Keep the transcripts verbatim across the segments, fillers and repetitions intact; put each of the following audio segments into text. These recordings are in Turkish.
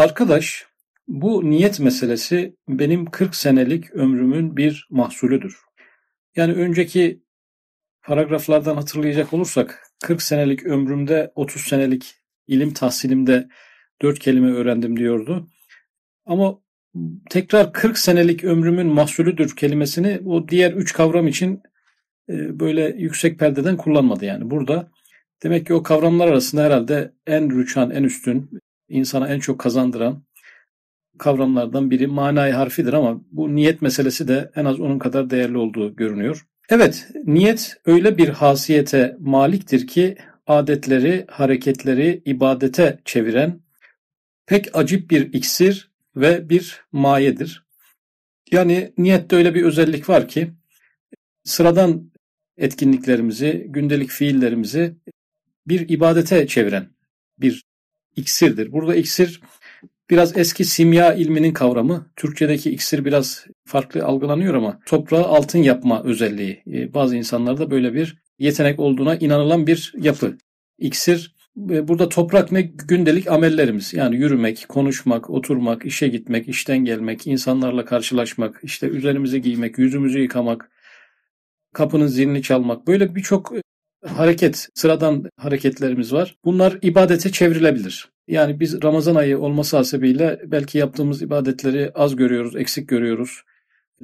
Arkadaş, bu niyet meselesi benim kırk senelik ömrümün bir mahsulüdür. Yani önceki paragraflardan hatırlayacak olursak kırk senelik ömrümde otuz senelik ilim tahsilimde dört kelime öğrendim diyordu. Ama tekrar kırk senelik ömrümün mahsulüdür kelimesini o diğer üç kavram için böyle yüksek perdeden kullanmadı yani. Burada demek ki o kavramlar arasında herhalde en rüçhan, en üstün, insana en çok kazandıran kavramlardan biri manayı harfidir ama bu niyet meselesi de en az onun kadar değerli olduğu görünüyor. Evet, niyet öyle bir hasiyete maliktir ki adetleri, hareketleri ibadete çeviren pek acip bir iksir ve bir mayedir. Yani niyette öyle bir özellik var ki sıradan etkinliklerimizi, gündelik fiillerimizi bir ibadete çeviren bir iksirdir. Burada iksir biraz eski simya ilminin kavramı. Türkçedeki iksir biraz farklı algılanıyor ama toprağı altın yapma özelliği. Bazı insanlarda böyle bir yetenek olduğuna inanılan bir yapı. İksir, burada toprak ne? Gündelik amellerimiz. Yani yürümek, konuşmak, oturmak, işe gitmek, işten gelmek, insanlarla karşılaşmak, işte üzerimizi giymek, yüzümüzü yıkamak, kapının zilini çalmak. Böyle birçok hareket, sıradan hareketlerimiz var. Bunlar ibadete çevrilebilir. Yani biz Ramazan ayı olması hasebiyle belki yaptığımız ibadetleri az görüyoruz, eksik görüyoruz.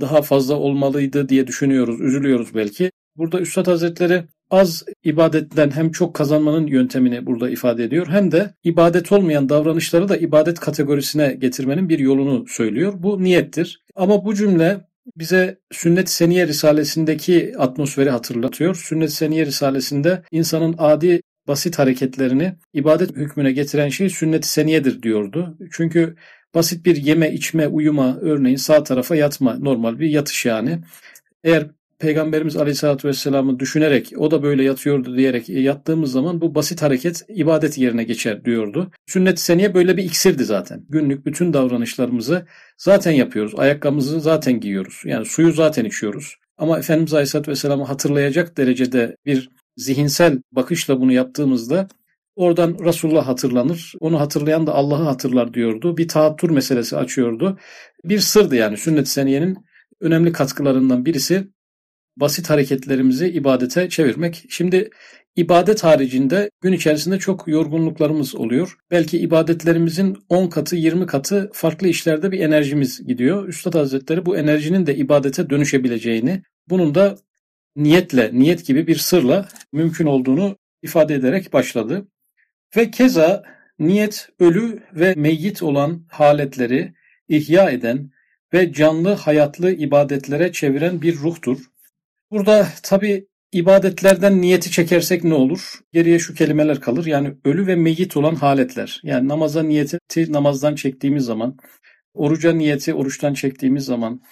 Daha fazla olmalıydı diye düşünüyoruz, üzülüyoruz belki. Burada Üstad Hazretleri az ibadetten hem çok kazanmanın yöntemini burada ifade ediyor hem de ibadet olmayan davranışları da ibadet kategorisine getirmenin bir yolunu söylüyor. Bu niyettir. Ama bu cümle bize Sünnet-i Seniye Risalesi'ndeki atmosferi hatırlatıyor. Sünnet-i Seniye Risalesi'nde insanın adi basit hareketlerini ibadet hükmüne getiren şey sünnet-i seniyedir diyordu. Çünkü basit bir yeme, içme, uyuma, örneğin sağ tarafa yatma, normal bir yatış yani. Eğer Peygamberimiz Aleyhisselatü Vesselam'ı düşünerek o da böyle yatıyordu diyerek yattığımız zaman bu basit hareket ibadet yerine geçer diyordu. Sünnet-i seniye böyle bir iksirdi zaten. Günlük bütün davranışlarımızı zaten yapıyoruz. Ayakkabımızı zaten giyiyoruz. Yani suyu zaten içiyoruz. Ama Efendimiz Aleyhisselatü Vesselam'ı hatırlayacak derecede bir zihinsel bakışla bunu yaptığımızda oradan Resulullah hatırlanır. Onu hatırlayan da Allah'ı hatırlar diyordu. Bir tahattür meselesi açıyordu. Bir sırdı yani sünnet-i seniyenin önemli katkılarından birisi basit hareketlerimizi ibadete çevirmek. Şimdi ibadet haricinde gün içerisinde çok yorgunluklarımız oluyor. Belki ibadetlerimizin on katı, yirmi katı farklı işlerde bir enerjimiz gidiyor. Üstad Hazretleri bu enerjinin de ibadete dönüşebileceğini, bunun da niyetle, niyet gibi bir sırla mümkün olduğunu ifade ederek başladı. Ve keza niyet ölü ve meyyit olan haletleri ihya eden ve canlı hayatlı ibadetlere çeviren bir ruhtur. Burada tabii ibadetlerden niyeti çekersek ne olur? Geriye şu kelimeler kalır. Yani ölü ve meyyit olan haletler. Yani namaza niyeti namazdan çektiğimiz zaman, oruca niyeti oruçtan çektiğimiz zaman,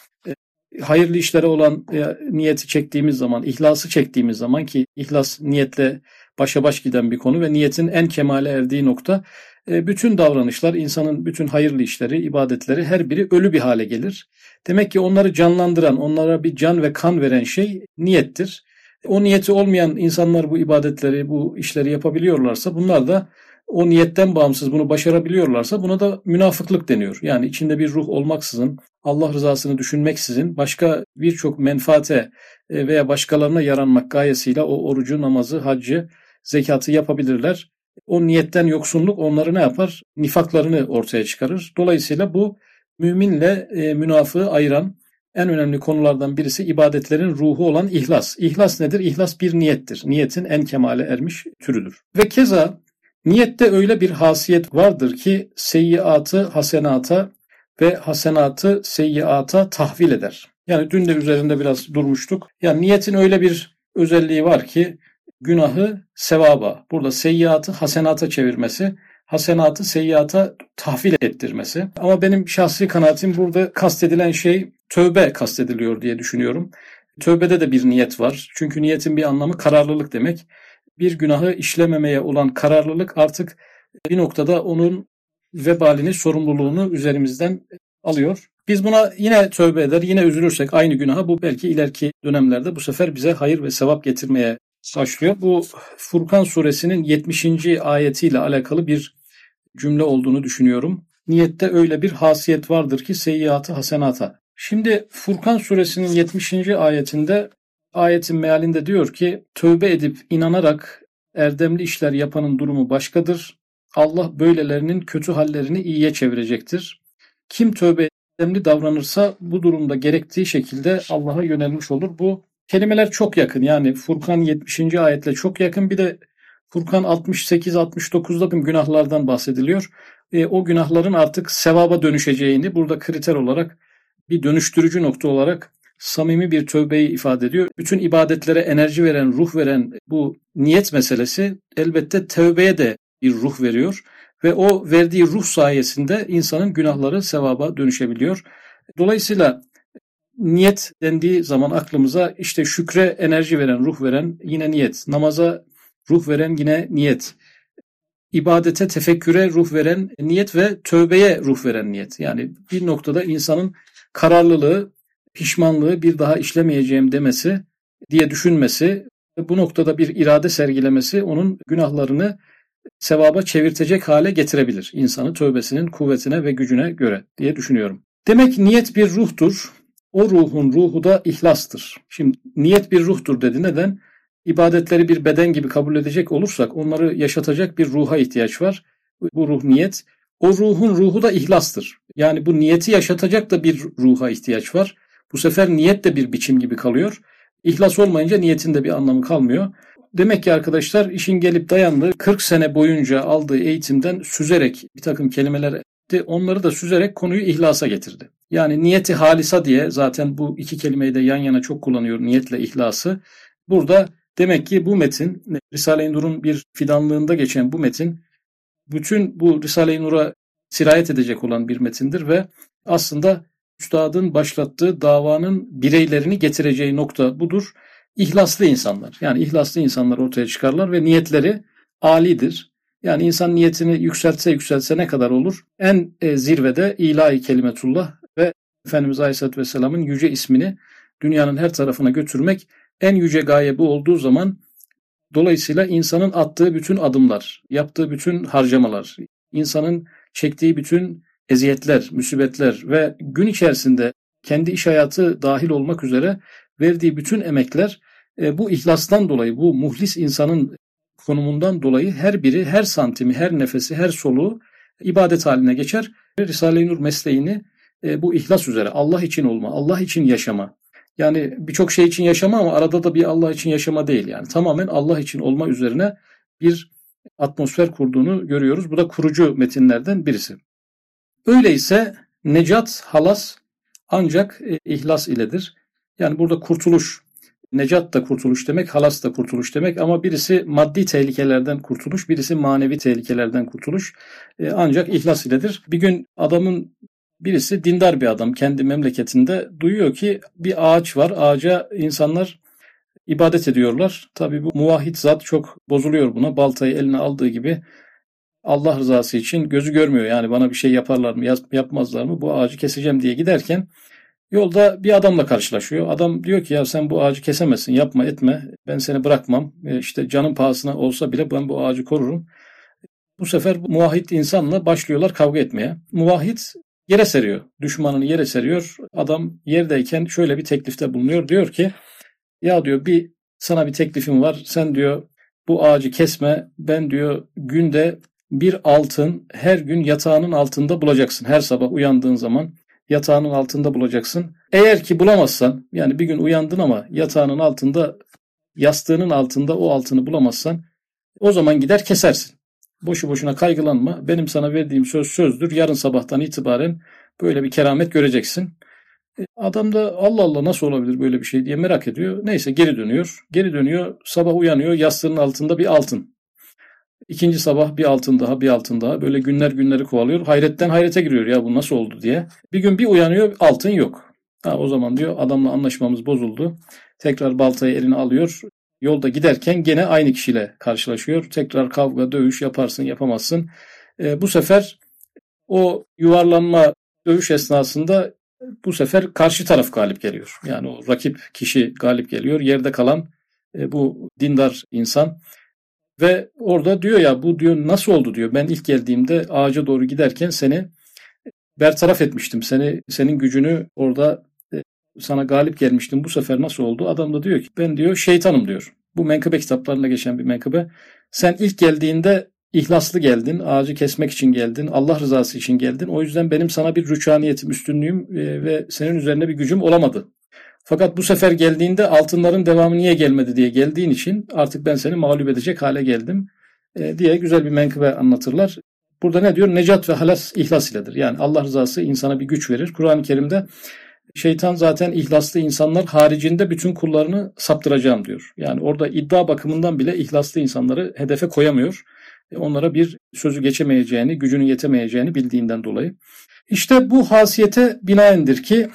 hayırlı işlere olan e, niyeti çektiğimiz zaman, ihlası çektiğimiz zaman ki ihlas niyetle başa baş giden bir konu ve niyetin en kemale erdiği nokta e, bütün davranışlar, insanın bütün hayırlı işleri, ibadetleri her biri ölü bir hale gelir. Demek ki onları canlandıran, onlara bir can ve kan veren şey niyettir. O niyeti olmayan insanlar bu ibadetleri, bu işleri yapabiliyorlarsa bunlar da o niyetten bağımsız bunu başarabiliyorlarsa buna da münafıklık deniyor. Yani içinde bir ruh olmaksızın, Allah rızasını düşünmeksizin başka birçok menfaate veya başkalarına yaranmak gayesiyle o orucu, namazı, haccı, zekatı yapabilirler. O niyetten yoksunluk onları ne yapar? Nifaklarını ortaya çıkarır. Dolayısıyla bu müminle münafığı ayıran en önemli konulardan birisi ibadetlerin ruhu olan ihlas. İhlas nedir? İhlas bir niyettir. Niyetin en kemale ermiş türüdür. Ve keza niyette öyle bir hasiyet vardır ki seyyiatı hasenata ve hasenatı seyyiata tahvil eder. Yani dün de üzerinde biraz durmuştuk. Yani niyetin öyle bir özelliği var ki günahı sevaba, burada seyyiatı hasenata çevirmesi, hasenatı seyyiata tahvil ettirmesi. Ama benim şahsi kanaatim burada kastedilen şey tövbe kastediliyor diye düşünüyorum. Tövbede de bir niyet var. Çünkü niyetin bir anlamı kararlılık demek. Bir günahı işlememeye olan kararlılık artık bir noktada onun vebalini, sorumluluğunu üzerimizden alıyor. Biz buna yine tövbe eder, yine üzülürsek aynı günaha bu belki ileriki dönemlerde bu sefer bize hayır ve sevap getirmeye başlıyor. Bu Furkan suresinin yetmişinci ayetiyle alakalı bir cümle olduğunu düşünüyorum. niyette öyle bir hasiyet vardır ki seyyiatı hasenata. Şimdi Furkan suresinin yetmişinci ayetinde, ayetin mealinde diyor ki tövbe edip inanarak erdemli işler yapanın durumu başkadır. Allah böylelerinin kötü hallerini iyiye çevirecektir. Kim tövbe erdemli davranırsa bu durumda gerektiği şekilde Allah'a yönelmiş olur. Bu kelimeler çok yakın, yani Furkan yetmişinci ayetle çok yakın. Bir de Furkan altmış sekiz altmış dokuzda bir günahlardan bahsediliyor. E, o günahların artık sevaba dönüşeceğini burada kriter olarak, bir dönüştürücü nokta olarak samimi bir tövbeyi ifade ediyor. Bütün ibadetlere enerji veren, ruh veren bu niyet meselesi elbette tövbeye de bir ruh veriyor. Ve o verdiği ruh sayesinde insanın günahları sevaba dönüşebiliyor. Dolayısıyla niyet dendiği zaman aklımıza işte şükre enerji veren, ruh veren yine niyet. Namaza ruh veren yine niyet. İbadete, tefekküre ruh veren niyet ve tövbeye ruh veren niyet. Yani bir noktada insanın kararlılığı, pişmanlığı, bir daha işlemeyeceğim demesi, diye düşünmesi, bu noktada bir irade sergilemesi onun günahlarını sevaba çevirtecek hale getirebilir. İnsanı tövbesinin kuvvetine ve gücüne göre diye düşünüyorum. Demek niyet bir ruhtur. O ruhun ruhu da ihlastır. Şimdi niyet bir ruhtur dedi. Neden? İbadetleri bir beden gibi kabul edecek olursak onları yaşatacak bir ruha ihtiyaç var. Bu ruh niyet. O ruhun ruhu da ihlastır. Yani bu niyeti yaşatacak da bir ruha ihtiyaç var. Bu sefer niyet de bir biçim gibi kalıyor. İhlas olmayınca niyetin de bir anlamı kalmıyor. Demek ki arkadaşlar işin gelip dayandığı kırk sene boyunca aldığı eğitimden süzerek bir takım kelimeler etti. Onları da süzerek konuyu ihlasa getirdi. Yani niyeti halisa diye, zaten bu iki kelimeyi de yan yana çok kullanıyor, niyetle ihlası. Burada demek ki bu metin, Risale-i Nur'un bir fidanlığında geçen bu metin, bütün bu Risale-i Nur'a sirayet edecek olan bir metindir ve aslında üstadın başlattığı davanın bireylerini getireceği nokta budur. İhlaslı insanlar, yani ihlaslı insanlar ortaya çıkarlar ve niyetleri âlidir. Yani insan niyetini yükseltse yükseltse ne kadar olur? En zirvede ilahi kelimetullah ve Efendimiz Aleyhisselatü Vesselam'ın yüce ismini dünyanın her tarafına götürmek en yüce gaye bu olduğu zaman, dolayısıyla insanın attığı bütün adımlar, yaptığı bütün harcamalar, insanın çektiği bütün eziyetler, musibetler ve gün içerisinde kendi iş hayatı dahil olmak üzere verdiği bütün emekler bu ihlastan dolayı, bu muhlis insanın konumundan dolayı her biri, her santimi, her nefesi, her soluğu ibadet haline geçer. Risale-i Nur mesleğini bu ihlas üzere, Allah için olma, Allah için yaşama. Yani birçok şey için yaşama ama arada da bir Allah için yaşama değil. Yani tamamen Allah için olma üzerine bir atmosfer kurduğunu görüyoruz. Bu da kurucu metinlerden birisi. Öyleyse necat, halas ancak ihlas iledir. Yani burada kurtuluş, necat da kurtuluş demek, halas da kurtuluş demek ama birisi maddi tehlikelerden kurtuluş, birisi manevi tehlikelerden kurtuluş ancak ihlas iledir. Bir gün adamın birisi, dindar bir adam kendi memleketinde duyuyor ki bir ağaç var, ağaca insanlar ibadet ediyorlar. Tabii bu muvahhid zat çok bozuluyor buna, baltayı eline aldığı gibi Allah rızası için, gözü görmüyor yani bana bir şey yaparlar mı yapmazlar mı, bu ağacı keseceğim diye giderken yolda bir adamla karşılaşıyor. Adam diyor ki ya sen bu ağacı kesemezsin, yapma etme, ben seni bırakmam, işte canım pahasına olsa bile ben bu ağacı korurum. Bu sefer bu muvahhid insanla başlıyorlar kavga etmeye. Muvahhid yere seriyor, düşmanını yere seriyor. Adam yerdeyken şöyle bir teklifte bulunuyor, diyor ki ya diyor bir sana bir teklifim var, sen diyor bu ağacı kesme, ben diyor günde bir altın her gün yatağının altında bulacaksın, her sabah uyandığın zaman yatağının altında bulacaksın. Eğer ki bulamazsan, yani bir gün uyandın ama yatağının altında, yastığının altında o altını bulamazsan o zaman gider kesersin. Boşu boşuna kaygılanma. Benim sana verdiğim söz sözdür. Yarın sabahtan itibaren böyle bir keramet göreceksin. Adam da Allah Allah nasıl olabilir böyle bir şey diye merak ediyor. Neyse geri dönüyor. Geri dönüyor. Sabah uyanıyor. Yastığının altında bir altın. İkinci sabah bir altın daha, bir altın daha. Böyle günler günleri kovalıyor. Hayretten hayrete giriyor ya bu nasıl oldu diye. Bir gün bir uyanıyor, altın yok. Ha, o zaman diyor adamla anlaşmamız bozuldu. Tekrar baltayı eline alıyor. Yolda giderken gene aynı kişiyle karşılaşıyor. Tekrar kavga, dövüş, yaparsın, yapamazsın. E, bu sefer o yuvarlanma, dövüş esnasında bu sefer karşı taraf galip geliyor. Yani o rakip kişi galip geliyor. Yerde kalan e, bu dindar insan ve orada diyor ya bu diyor nasıl oldu diyor. Ben ilk geldiğimde ağaca doğru giderken seni bertaraf etmiştim seni, senin gücünü orada, sana galip gelmiştim, bu sefer nasıl oldu? Adam da diyor ki ben diyor şeytanım diyor. Bu menkıbe kitaplarında geçen bir menkıbe. Sen ilk geldiğinde ihlaslı geldin, ağacı kesmek için geldin, Allah rızası için geldin. O yüzden benim sana bir rüçhaniyetim, üstünlüğüm ve senin üzerine bir gücüm olamadı. Fakat bu sefer geldiğinde altınların devamı niye gelmedi diye geldiğin için artık ben seni mağlup edecek hale geldim diye güzel bir menkıbe anlatırlar. Burada ne diyor? Necat ve halas ihlas iledir. Yani Allah rızası insana bir güç verir. Kur'an-ı Kerim'de şeytan zaten ihlaslı insanlar haricinde bütün kullarını saptıracağım diyor. Yani orada iddia bakımından bile ihlaslı insanları hedefe koyamıyor. Onlara bir sözü geçemeyeceğini, gücünün yetemeyeceğini bildiğinden dolayı. İşte bu hasiyete binaendir ki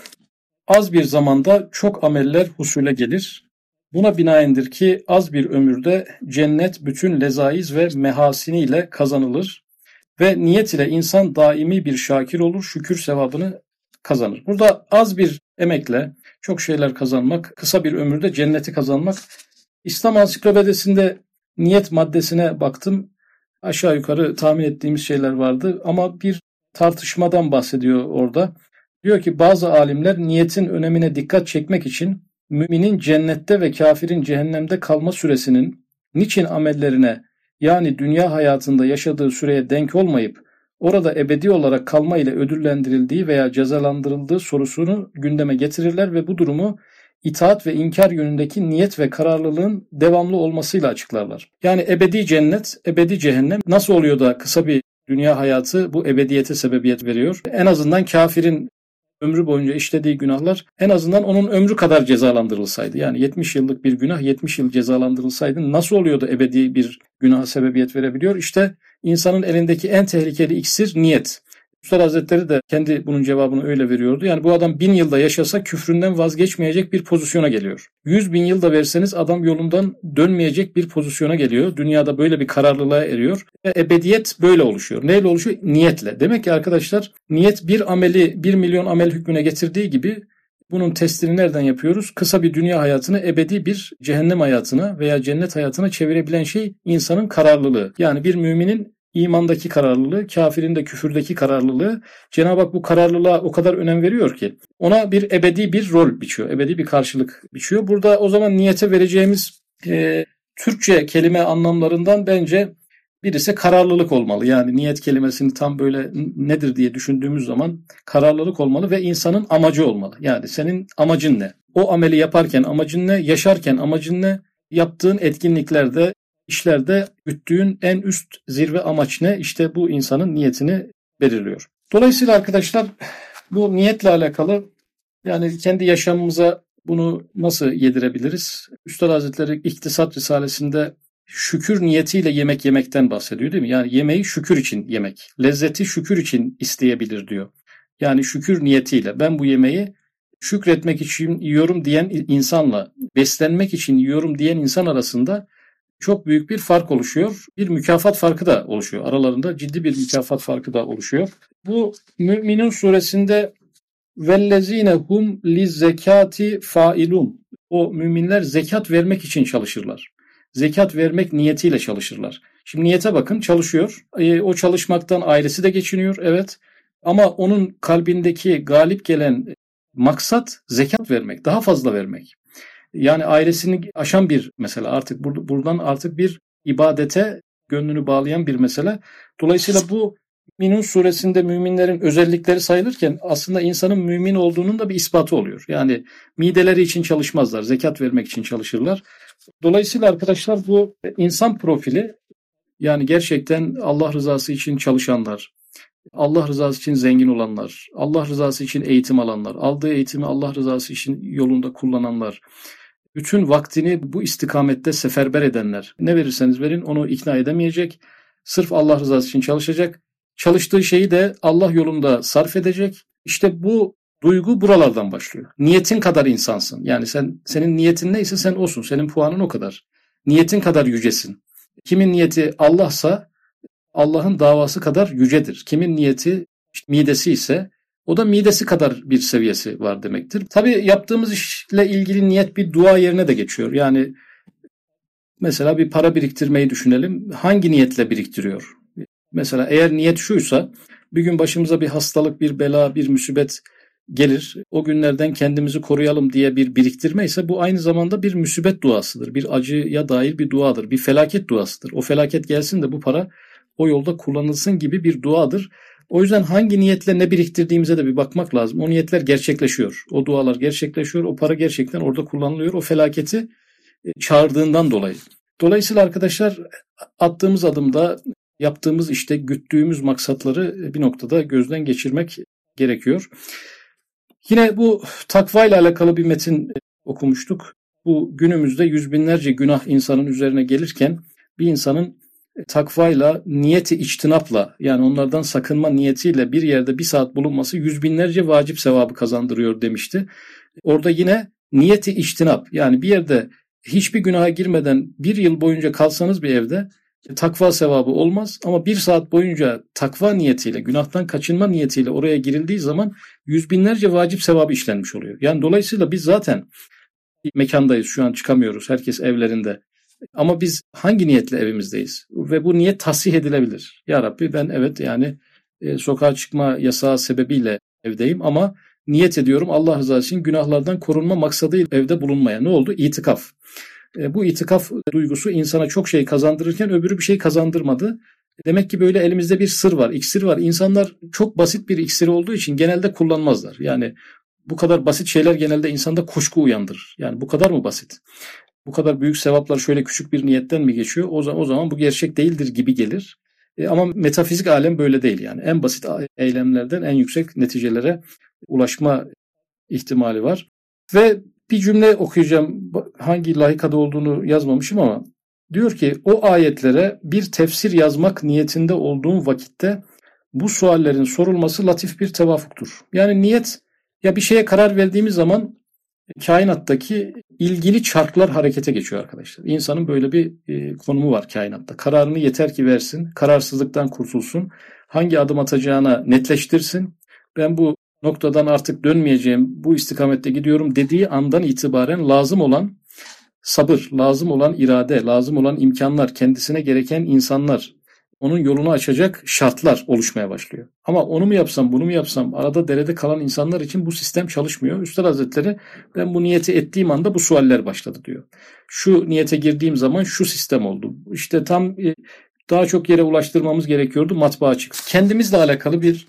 az bir zamanda çok ameller husule gelir. Buna binaendir ki az bir ömürde cennet bütün lezaiz ve mehasiniyle kazanılır. Ve niyet ile insan daimi bir şakir olur, şükür sevabını kazanır. Burada az bir emekle çok şeyler kazanmak, kısa bir ömürde cenneti kazanmak. İslam Ansiklopedisi'nde niyet maddesine baktım. Aşağı yukarı tahmin ettiğimiz şeyler vardı ama bir tartışmadan bahsediyor orada. Diyor ki bazı alimler niyetin önemine dikkat çekmek için müminin cennette ve kafirin cehennemde kalma süresinin niçin amellerine, yani dünya hayatında yaşadığı süreye denk olmayıp orada ebedi olarak kalma ile ödüllendirildiği veya cezalandırıldığı sorusunu gündeme getirirler ve bu durumu itaat ve inkar yönündeki niyet ve kararlılığın devamlı olmasıyla açıklarlar. Yani ebedi cennet, ebedi cehennem nasıl oluyor da kısa bir dünya hayatı bu ebediyete sebebiyet veriyor? En azından kafirin ömrü boyunca işlediği günahlar en azından onun ömrü kadar cezalandırılsaydı. Yani yetmiş yıllık bir günah yetmiş yıl cezalandırılsaydı nasıl oluyordu ebedi bir günaha sebebiyet verebiliyor? İşte insanın elindeki en tehlikeli iksir niyet. Üstad Hazretleri de kendi bunun cevabını öyle veriyordu. Yani bu adam bin yılda yaşasa küfründen vazgeçmeyecek bir pozisyona geliyor. Yüz bin yılda verseniz adam yolundan dönmeyecek bir pozisyona geliyor. Dünyada böyle bir kararlılığa eriyor. Ve ebediyet böyle oluşuyor. Neyle oluşuyor? Niyetle. Demek ki arkadaşlar niyet bir ameli bir milyon amel hükmüne getirdiği gibi bunun testini nereden yapıyoruz? Kısa bir dünya hayatını ebedi bir cehennem hayatına veya cennet hayatına çevirebilen şey insanın kararlılığı. Yani bir müminin İmandaki kararlılığı, kafirin de küfürdeki kararlılığı. Cenab-ı Hak bu kararlılığa o kadar önem veriyor ki ona bir ebedi bir rol biçiyor, ebedi bir karşılık biçiyor. Burada o zaman niyete vereceğimiz e, Türkçe kelime anlamlarından bence birisi kararlılık olmalı. Yani niyet kelimesini tam böyle nedir diye düşündüğümüz zaman kararlılık olmalı ve insanın amacı olmalı. Yani senin amacın ne? O ameli yaparken amacın ne? Yaşarken amacın ne? Yaptığın etkinliklerde, İşlerde güttüğün en üst zirve amaç ne? İşte bu insanın niyetini belirliyor. Dolayısıyla arkadaşlar bu niyetle alakalı yani kendi yaşamımıza bunu nasıl yedirebiliriz? Üstad Hazretleri İktisat Risalesi'nde şükür niyetiyle yemek yemekten bahsediyor değil mi? Yani yemeği şükür için yemek, lezzeti şükür için isteyebilir diyor. Yani şükür niyetiyle ben bu yemeği şükretmek için yiyorum diyen insanla beslenmek için yiyorum diyen insan arasında çok büyük bir fark oluşuyor. Bir mükafat farkı da oluşuyor. Aralarında ciddi bir mükafat farkı da oluşuyor. Bu Müminun suresinde vellezine hum lizzekati failun. O müminler zekat vermek için çalışırlar. Zekat vermek niyetiyle çalışırlar. Şimdi niyete bakın, çalışıyor. E, o çalışmaktan ailesi de geçiniyor. Evet. Ama onun kalbindeki galip gelen maksat zekat vermek, daha fazla vermek. Yani ailesini aşan bir mesele artık buradan artık bir ibadete gönlünü bağlayan bir mesele. Dolayısıyla bu Müminun suresinde müminlerin özellikleri sayılırken aslında insanın mümin olduğunun da bir ispatı oluyor. Yani mideleri için çalışmazlar, zekat vermek için çalışırlar. Dolayısıyla arkadaşlar bu insan profili yani gerçekten Allah rızası için çalışanlar, Allah rızası için zengin olanlar, Allah rızası için eğitim alanlar, aldığı eğitimi Allah rızası için yolunda kullananlar, bütün vaktini bu istikamette seferber edenler, ne verirseniz verin onu ikna edemeyecek, sırf Allah rızası için çalışacak, çalıştığı şeyi de Allah yolunda sarf edecek. İşte bu duygu buralardan başlıyor. Niyetin kadar insansın. Yani sen senin niyetin neyse sen olsun. Senin puanın o kadar. Niyetin kadar yücesin. Kimin niyeti Allah'sa Allah'ın davası kadar yücedir. Kimin niyeti işte midesi ise o da midesi kadar bir seviyesi var demektir. Tabii yaptığımız işle ilgili niyet bir dua yerine de geçiyor. Yani mesela bir para biriktirmeyi düşünelim. Hangi niyetle biriktiriyor? Mesela eğer niyet şuysa Bir gün başımıza bir hastalık, bir bela, bir musibet gelir. O günlerden kendimizi koruyalım diye bir biriktirme ise bu aynı zamanda bir musibet duasıdır. Bir acıya dair bir duadır. Bir felaket duasıdır. O felaket gelsin de bu para o yolda kullanılsın gibi bir duadır. O yüzden hangi niyetle ne biriktirdiğimize de bir bakmak lazım. O niyetler gerçekleşiyor. O dualar gerçekleşiyor. O para gerçekten orada kullanılıyor. O felaketi çağırdığından dolayı. Dolayısıyla arkadaşlar attığımız adımda, yaptığımız işte, güttüğümüz maksatları bir noktada gözden geçirmek gerekiyor. Yine bu takva ile alakalı bir metin okumuştuk. Bu günümüzde yüz binlerce günah insanın üzerine gelirken bir insanın takvayla, niyeti içtinapla, yani onlardan sakınma niyetiyle bir yerde bir saat bulunması yüz binlerce vacip sevabı kazandırıyor demişti. Orada yine niyeti içtinap, yani bir yerde hiçbir günaha girmeden bir yıl boyunca kalsanız bir evde takva sevabı olmaz ama bir saat boyunca takva niyetiyle, günahtan kaçınma niyetiyle oraya girildiği zaman yüz binlerce vacip sevabı işlenmiş oluyor. Yani dolayısıyla biz zaten mekandayız, şu an çıkamıyoruz, herkes evlerinde. Ama biz hangi niyetle evimizdeyiz? Ve bu niyet tasih edilebilir. Ya Rabbi, ben evet yani e, sokağa çıkma yasağı sebebiyle evdeyim ama niyet ediyorum Allah rızası için günahlardan korunma maksadıyla evde bulunmaya. Ne oldu? İtikaf. E, bu itikaf duygusu insana çok şey kazandırırken öbürü bir şey kazandırmadı. Demek ki böyle elimizde bir sır var, iksir var. İnsanlar çok basit bir iksir olduğu için genelde kullanmazlar. Yani bu kadar basit şeyler genelde insanda kuşku uyandırır. Yani bu kadar mı basit? Bu kadar büyük sevaplar şöyle küçük bir niyetten mi geçiyor? O zaman, o zaman bu gerçek değildir gibi gelir. E, ama metafizik alem böyle değil yani. En basit eylemlerden en yüksek neticelere ulaşma ihtimali var. Ve bir cümle okuyacağım. Hangi lahikada olduğunu yazmamışım ama diyor ki o ayetlere bir tefsir yazmak niyetinde olduğum vakitte bu suallerin sorulması latif bir tevafuktur. Yani niyet, ya bir şeye karar verdiğimiz zaman kainattaki ilgili çarklar harekete geçiyor arkadaşlar. İnsanın böyle bir e, konumu var kainatta. Kararını yeter ki versin, kararsızlıktan kurtulsun, hangi adım atacağına netleştirsin. Ben bu noktadan artık dönmeyeceğim, bu istikamette gidiyorum dediği andan itibaren lazım olan sabır, lazım olan irade, lazım olan imkanlar, kendisine gereken insanlar, onun yolunu açacak şartlar oluşmaya başlıyor. Ama onu mu yapsam, bunu mu yapsam, arada derede kalan insanlar için bu sistem çalışmıyor. Üstad Hazretleri ben bu niyeti ettiğim anda bu sualler başladı diyor. Şu niyete girdiğim zaman şu sistem oldu. İşte tam daha çok yere ulaştırmamız gerekiyordu, matbaa çıktı. Kendimizle alakalı bir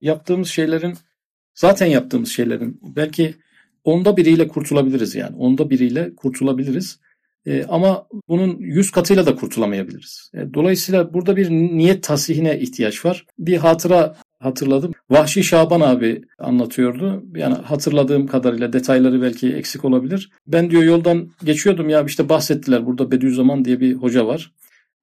yaptığımız şeylerin, zaten yaptığımız şeylerin belki onda biriyle kurtulabiliriz yani. Onda biriyle kurtulabiliriz. E, ama bunun yüz katıyla da kurtulamayabiliriz. E, dolayısıyla burada bir niyet tasihine ihtiyaç var. Bir hatıra hatırladım. Vahşi Şaban abi anlatıyordu. Yani hatırladığım kadarıyla, detayları belki eksik olabilir. Ben diyor yoldan geçiyordum, ya işte bahsettiler burada Bediüzzaman diye bir hoca var.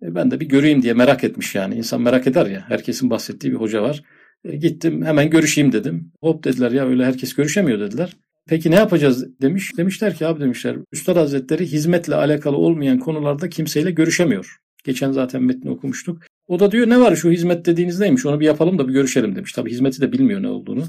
E, ben de bir göreyim diye merak etmiş yani. İnsan merak eder ya, herkesin bahsettiği bir hoca var. E, gittim hemen görüşeyim dedim. Hop dediler, ya öyle herkes görüşemiyor dediler. Peki ne yapacağız demiş. Demişler ki abi demişler, Üstad Hazretleri hizmetle alakalı olmayan konularda kimseyle görüşemiyor. Geçen zaten metni okumuştuk. O da diyor ne var, şu hizmet dediğiniz neymiş, onu bir yapalım da bir görüşelim demiş. Tabii hizmeti de bilmiyor ne olduğunu.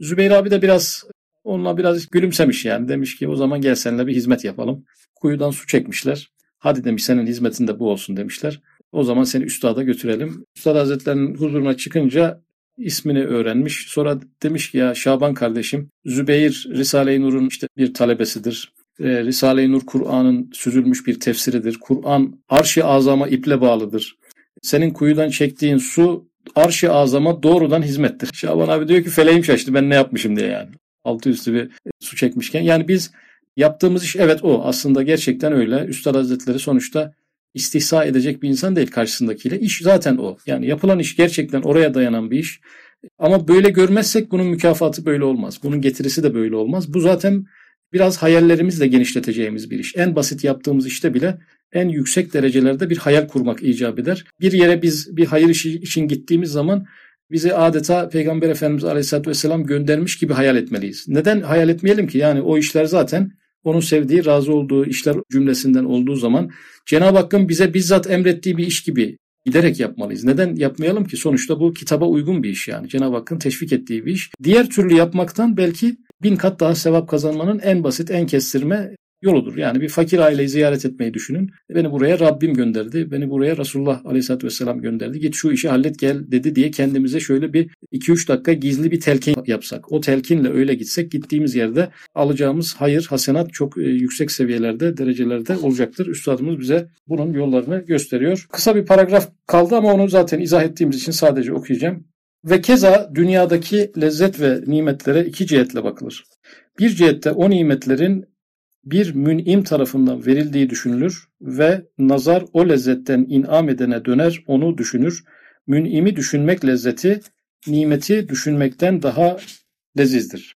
Zübeyir abi de biraz onunla biraz gülümsemiş yani. Demiş ki o zaman gel seninle bir hizmet yapalım. Kuyudan su çekmişler. Hadi demiş senin hizmetin de bu olsun demişler. O zaman seni üstada götürelim. Üstad Hazretleri'nin huzuruna çıkınca ismini öğrenmiş. Sonra demiş ki ya Şaban kardeşim, Zübeyir Risale-i Nur'un işte bir talebesidir. E, Risale-i Nur Kur'an'ın süzülmüş bir tefsiridir. Kur'an Arş-ı Azam'a iple bağlıdır. Senin kuyudan çektiğin su Arş-ı Azam'a doğrudan hizmettir. Şaban abi diyor ki feleğim şaştı, ben ne yapmışım diye yani. Altı üstü bir su çekmişken. Yani biz yaptığımız iş evet o. Aslında gerçekten öyle. Üstad Hazretleri sonuçta istihsa edecek bir insan değil karşısındakiyle. İş zaten o. Yani yapılan iş gerçekten oraya dayanan bir iş. Ama böyle görmezsek bunun mükafatı böyle olmaz. Bunun getirisi de böyle olmaz. Bu zaten biraz hayallerimizle genişleteceğimiz bir iş. En basit yaptığımız işte bile en yüksek derecelerde bir hayal kurmak icap eder. Bir yere biz bir hayır işi için gittiğimiz zaman bizi adeta Peygamber Efendimiz Aleyhisselatü Vesselam göndermiş gibi hayal etmeliyiz. Neden hayal etmeyelim ki? Yani o işler zaten onun sevdiği, razı olduğu işler cümlesinden olduğu zaman Cenab-ı Hakk'ın bize bizzat emrettiği bir iş gibi giderek yapmalıyız. Neden yapmayalım ki? Sonuçta bu kitaba uygun bir iş yani. Cenab-ı Hakk'ın teşvik ettiği bir iş. Diğer türlü yapmaktan belki bin kat daha sevap kazanmanın en basit, en kestirme yoludur. Yani bir fakir aileyi ziyaret etmeyi düşünün. Beni buraya Rabbim gönderdi. Beni buraya Resulullah Aleyhisselatü Vesselam gönderdi. Git şu işi hallet gel dedi diye kendimize şöyle bir iki üç dakika gizli bir telkin yapsak. O telkinle öyle gitsek gittiğimiz yerde alacağımız hayır, hasenat çok yüksek seviyelerde, derecelerde olacaktır. Üstadımız bize bunun yollarını gösteriyor. Kısa bir paragraf kaldı ama onu zaten izah ettiğimiz için sadece okuyacağım. Ve keza dünyadaki lezzet ve nimetlere iki cihetle bakılır. Bir cihette o nimetlerin bir mün'im tarafından verildiği düşünülür ve nazar o lezzetten inam edene döner, onu düşünür. Mün'imi düşünmek lezzeti, nimeti düşünmekten daha lezizdir.